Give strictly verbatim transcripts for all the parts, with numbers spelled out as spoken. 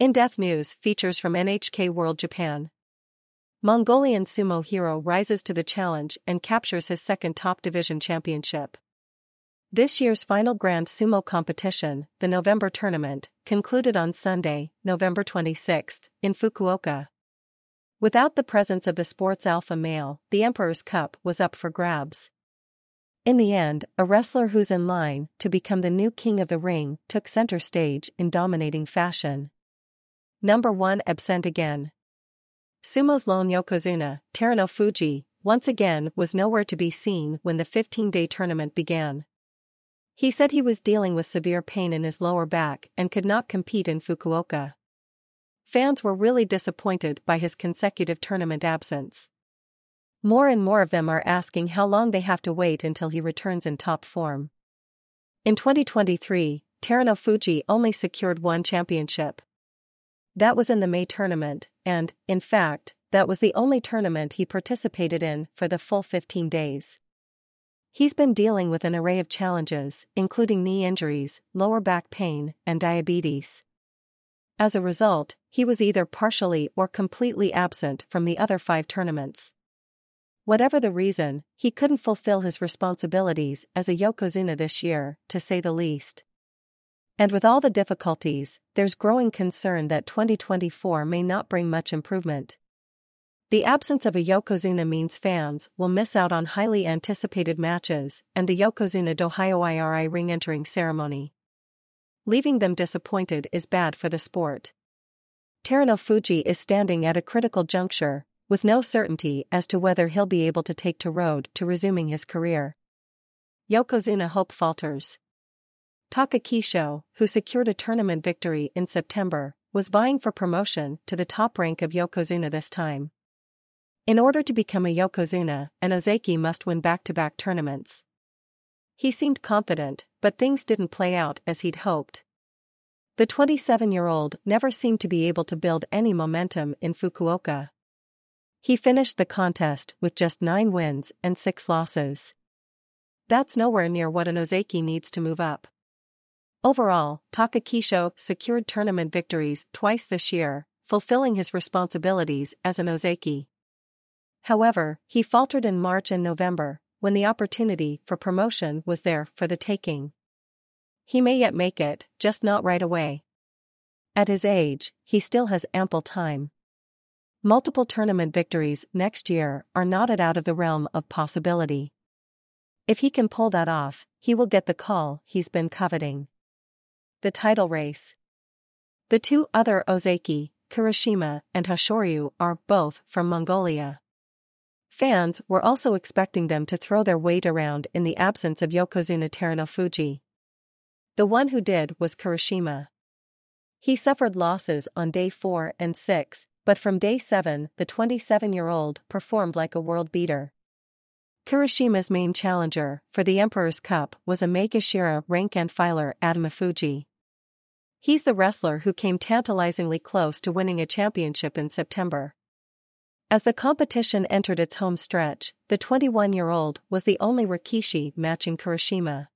In-depth news features from N H K World Japan. Mongolian sumo hero rises to the challenge and captures his second top division championship. This year's final Grand Sumo competition, the November Tournament, concluded on Sunday, November twenty-sixth, in Fukuoka. Without the presence of the sport's alpha male, the Emperor's Cup was up for grabs. In the end, a wrestler who's in line to become the new king of the ring took center stage in dominating fashion. Number one absent again. Sumo's lone Yokozuna, Terunofuji, once again was nowhere to be seen when the fifteen-day tournament began. He said he was dealing with severe pain in his lower back and could not compete in Fukuoka. Fans were really disappointed by his consecutive tournament absence. More and more of them are asking how long they have to wait until he returns in top form. In twenty twenty-three, Terunofuji only secured one championship. That was in the May tournament, and, in fact, that was the only tournament he participated in for the full fifteen days. He's been dealing with an array of challenges, including knee injuries, lower back pain, and diabetes. As a result, he was either partially or completely absent from the other five tournaments. Whatever the reason, he couldn't fulfill his responsibilities as a Yokozuna this year, to say the least. And with all the difficulties, there's growing concern that twenty twenty-four may not bring much improvement. The absence of a Yokozuna means fans will miss out on highly anticipated matches and the Yokozuna Dohyo-iri ring entering ceremony. Leaving them disappointed is bad for the sport. Terunofuji is standing at a critical juncture, with no certainty as to whether he'll be able to take to road to resuming his career. Yokozuna hope falters. Takakisho, who secured a tournament victory in September, was vying for promotion to the top rank of Yokozuna this time. In order to become a Yokozuna, an Ozeki must win back-to-back tournaments. He seemed confident, but things didn't play out as he'd hoped. The twenty-seven-year-old never seemed to be able to build any momentum in Fukuoka. He finished the contest with just nine wins and six losses. That's nowhere near what an Ozeki needs to move up. Overall, Takakisho secured tournament victories twice this year, fulfilling his responsibilities as an Ozeki. However, he faltered in March and November, when the opportunity for promotion was there for the taking. He may yet make it, just not right away. At his age, he still has ample time. Multiple tournament victories next year are not out of the realm of possibility. If he can pull that off, he will get the call he's been coveting. The title race. The two other Ozeki, Kirishima and Hoshoryu, are both from Mongolia. Fans were also expecting them to throw their weight around in the absence of Yokozuna Terunofuji. The one who did was Kirishima. He suffered losses on day four and six, but from day seven, the twenty-seven-year-old performed like a world beater. Kirishima's main challenger for the Emperor's Cup was a Maegashira rank and filer Atamifuji. He's the wrestler who came tantalizingly close to winning a championship in September. As the competition entered its home stretch, the twenty-one-year-old was the only Rikishi matching Kirishima.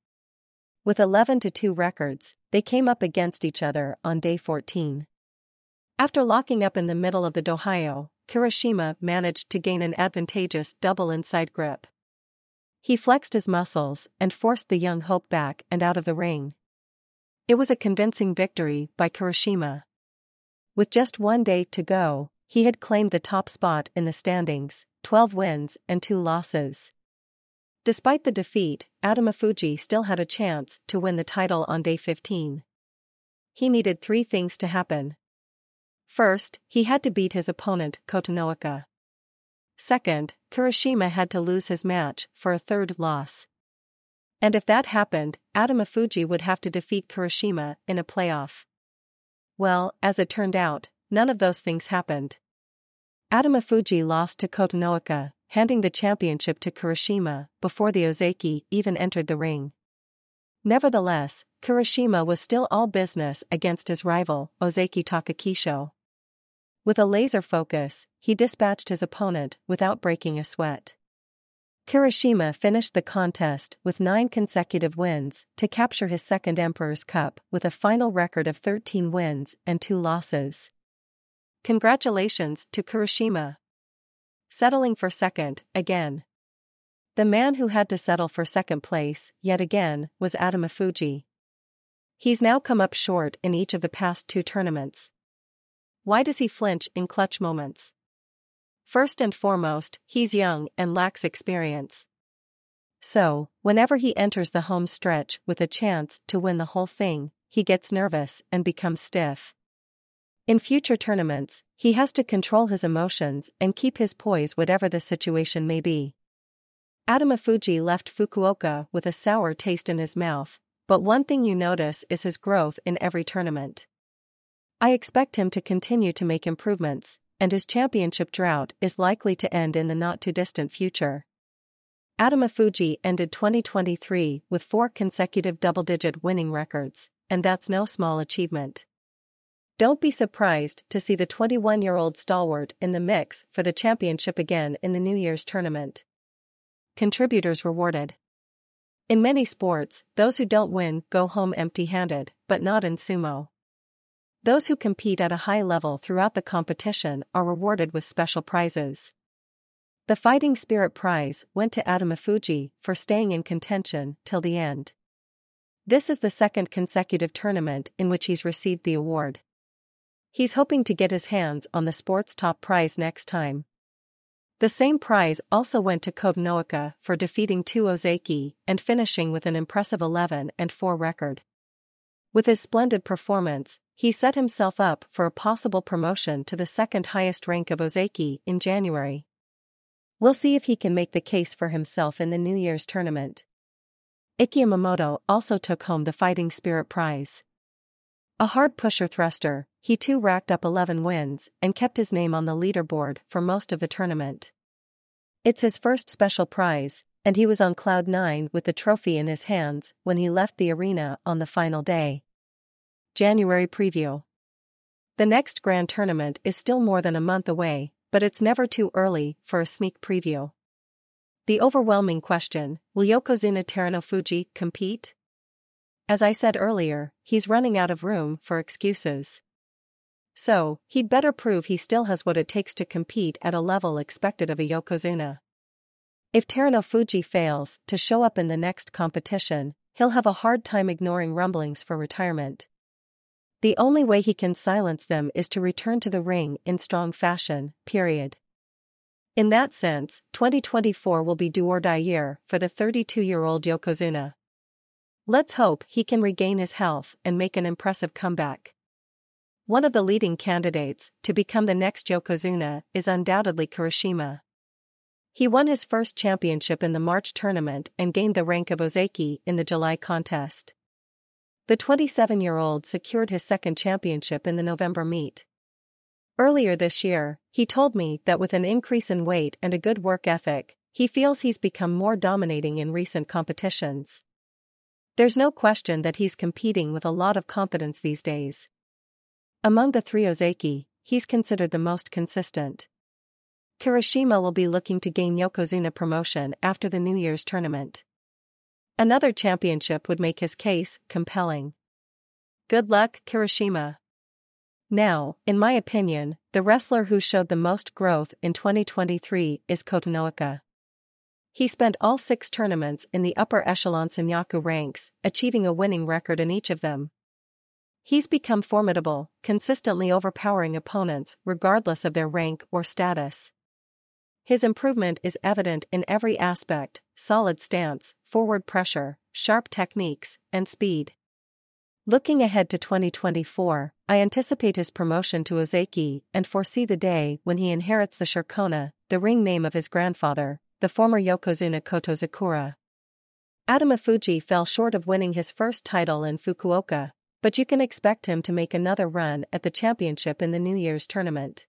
With eleven to two records, they came up against each other on day fourteen. After locking up in the middle of the Dohyo, Kirishima managed to gain an advantageous double inside grip. He flexed his muscles and forced the young hope back and out of the ring. It was a convincing victory by Kirishima. With just one day to go, he had claimed the top spot in the standings, twelve wins and two losses. Despite the defeat, Atamifuji still had a chance to win the title on day fifteen. He needed three things to happen. First, he had to beat his opponent Kotonoika. Second, Kirishima had to lose his match for a third loss. And if that happened, Atamifuji would have to defeat Kirishima in a playoff. Well, as it turned out, none of those things happened. Atamifuji lost to Kotonoika, handing the championship to Kirishima before the Ozeki even entered the ring. Nevertheless, Kirishima was still all business against his rival, Ozeki Takakisho. With a laser focus, he dispatched his opponent without breaking a sweat. Kirishima finished the contest with nine consecutive wins to capture his second Emperor's Cup with a final record of thirteen wins and two losses. Congratulations to Kirishima. Settling for second, again. The man who had to settle for second place, yet again, was Atamifuji. He's now come up short in each of the past two tournaments. Why does he flinch in clutch moments? First and foremost, he's young and lacks experience. So, whenever he enters the home stretch with a chance to win the whole thing, he gets nervous and becomes stiff. In future tournaments, he has to control his emotions and keep his poise whatever the situation may be. Atamifuji left Fukuoka with a sour taste in his mouth, but one thing you notice is his growth in every tournament. I expect him to continue to make improvements, and his championship drought is likely to end in the not-too-distant future. Atamifuji ended twenty twenty-three with four consecutive double-digit winning records, and that's no small achievement. Don't be surprised to see the twenty-one-year-old stalwart in the mix for the championship again in the New Year's tournament. Contributors rewarded. In many sports, those who don't win go home empty-handed, but not in sumo. Those who compete at a high level throughout the competition are rewarded with special prizes. The Fighting Spirit Prize went to Atamifuji for staying in contention till the end. This is the second consecutive tournament in which he's received the award. He's hoping to get his hands on the sport's top prize next time. The same prize also went to Kotonoika for defeating two Ozeki and finishing with an impressive eleven and four record. With his splendid performance, he set himself up for a possible promotion to the second highest rank of Ozeki in January. We'll see if he can make the case for himself in the New Year's tournament. Ikeyamamoto also took home the Fighting Spirit Prize. A hard pusher thruster, he too racked up eleven wins and kept his name on the leaderboard for most of the tournament. It's his first special prize, and he was on cloud nine with the trophy in his hands when he left the arena on the final day. January preview. The next grand tournament is still more than a month away, but it's never too early for a sneak preview. The overwhelming question, will Yokozuna Terunofuji compete? As I said earlier, he's running out of room for excuses. So, he'd better prove he still has what it takes to compete at a level expected of a Yokozuna. If Terunofuji fails to show up in the next competition, he'll have a hard time ignoring rumblings for retirement. The only way he can silence them is to return to the ring in strong fashion, period. In that sense, twenty twenty-four will be do-or-die year for the thirty-two-year-old Yokozuna. Let's hope he can regain his health and make an impressive comeback. One of the leading candidates to become the next Yokozuna is undoubtedly Kirishima. He won his first championship in the March tournament and gained the rank of Ozeki in the July contest. The twenty-seven-year-old secured his second championship in the November meet. Earlier this year, he told me that with an increase in weight and a good work ethic, he feels he's become more dominating in recent competitions. There's no question that he's competing with a lot of confidence these days. Among the three Ozeki, he's considered the most consistent. Kirishima will be looking to gain Yokozuna promotion after the New Year's tournament. Another championship would make his case compelling. Good luck, Kirishima. Now, in my opinion, the wrestler who showed the most growth in twenty twenty-three is Kotonoika. He spent all six tournaments in the upper echelon Sanyaku ranks, achieving a winning record in each of them. He's become formidable, consistently overpowering opponents regardless of their rank or status. His improvement is evident in every aspect: solid stance, forward pressure, sharp techniques, and speed. Looking ahead to twenty twenty-four, I anticipate his promotion to Ozeki and foresee the day when he inherits the Shikona, the ring name of his grandfather, the former Yokozuna Kotozakura. Atamifuji fell short of winning his first title in Fukuoka, but you can expect him to make another run at the championship in the New Year's tournament.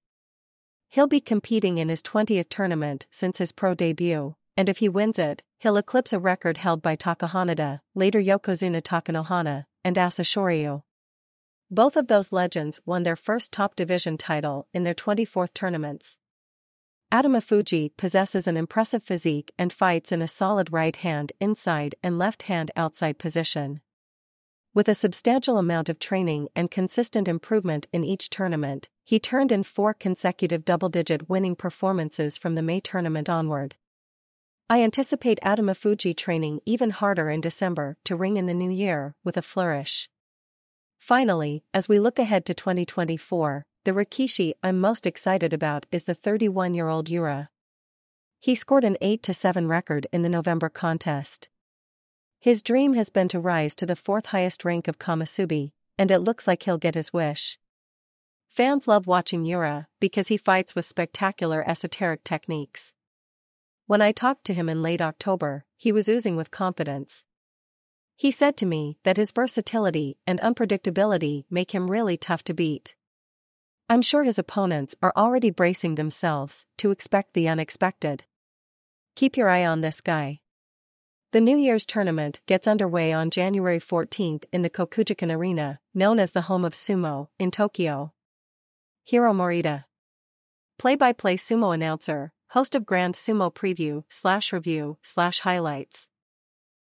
He'll be competing in his twentieth tournament since his pro debut, and if he wins it, he'll eclipse a record held by Takahanada, later Yokozuna Takanohana, and Asashoryu. Both of those legends won their first top division title in their twenty-fourth tournaments. Atamifuji possesses an impressive physique and fights in a solid right hand inside and left hand outside position. With a substantial amount of training and consistent improvement in each tournament, he turned in four consecutive double-digit winning performances from the May tournament onward. I anticipate Atamifuji training even harder in December to ring in the new year with a flourish. Finally, as we look ahead to twenty twenty-four, the Rikishi I'm most excited about is the thirty-one-year-old Ura. He scored an eight to seven record in the November contest. His dream has been to rise to the fourth highest rank of Kamasubi, and it looks like he'll get his wish. Fans love watching Ura because he fights with spectacular esoteric techniques. When I talked to him in late October, he was oozing with confidence. He said to me that his versatility and unpredictability make him really tough to beat. I'm sure his opponents are already bracing themselves to expect the unexpected. Keep your eye on this guy. The New Year's tournament gets underway on January fourteenth in the Kokugikan Arena, known as the home of sumo, in Tokyo. Hiro Morita, play-by-play sumo announcer, host of Grand Sumo Preview slash Review slash Highlights,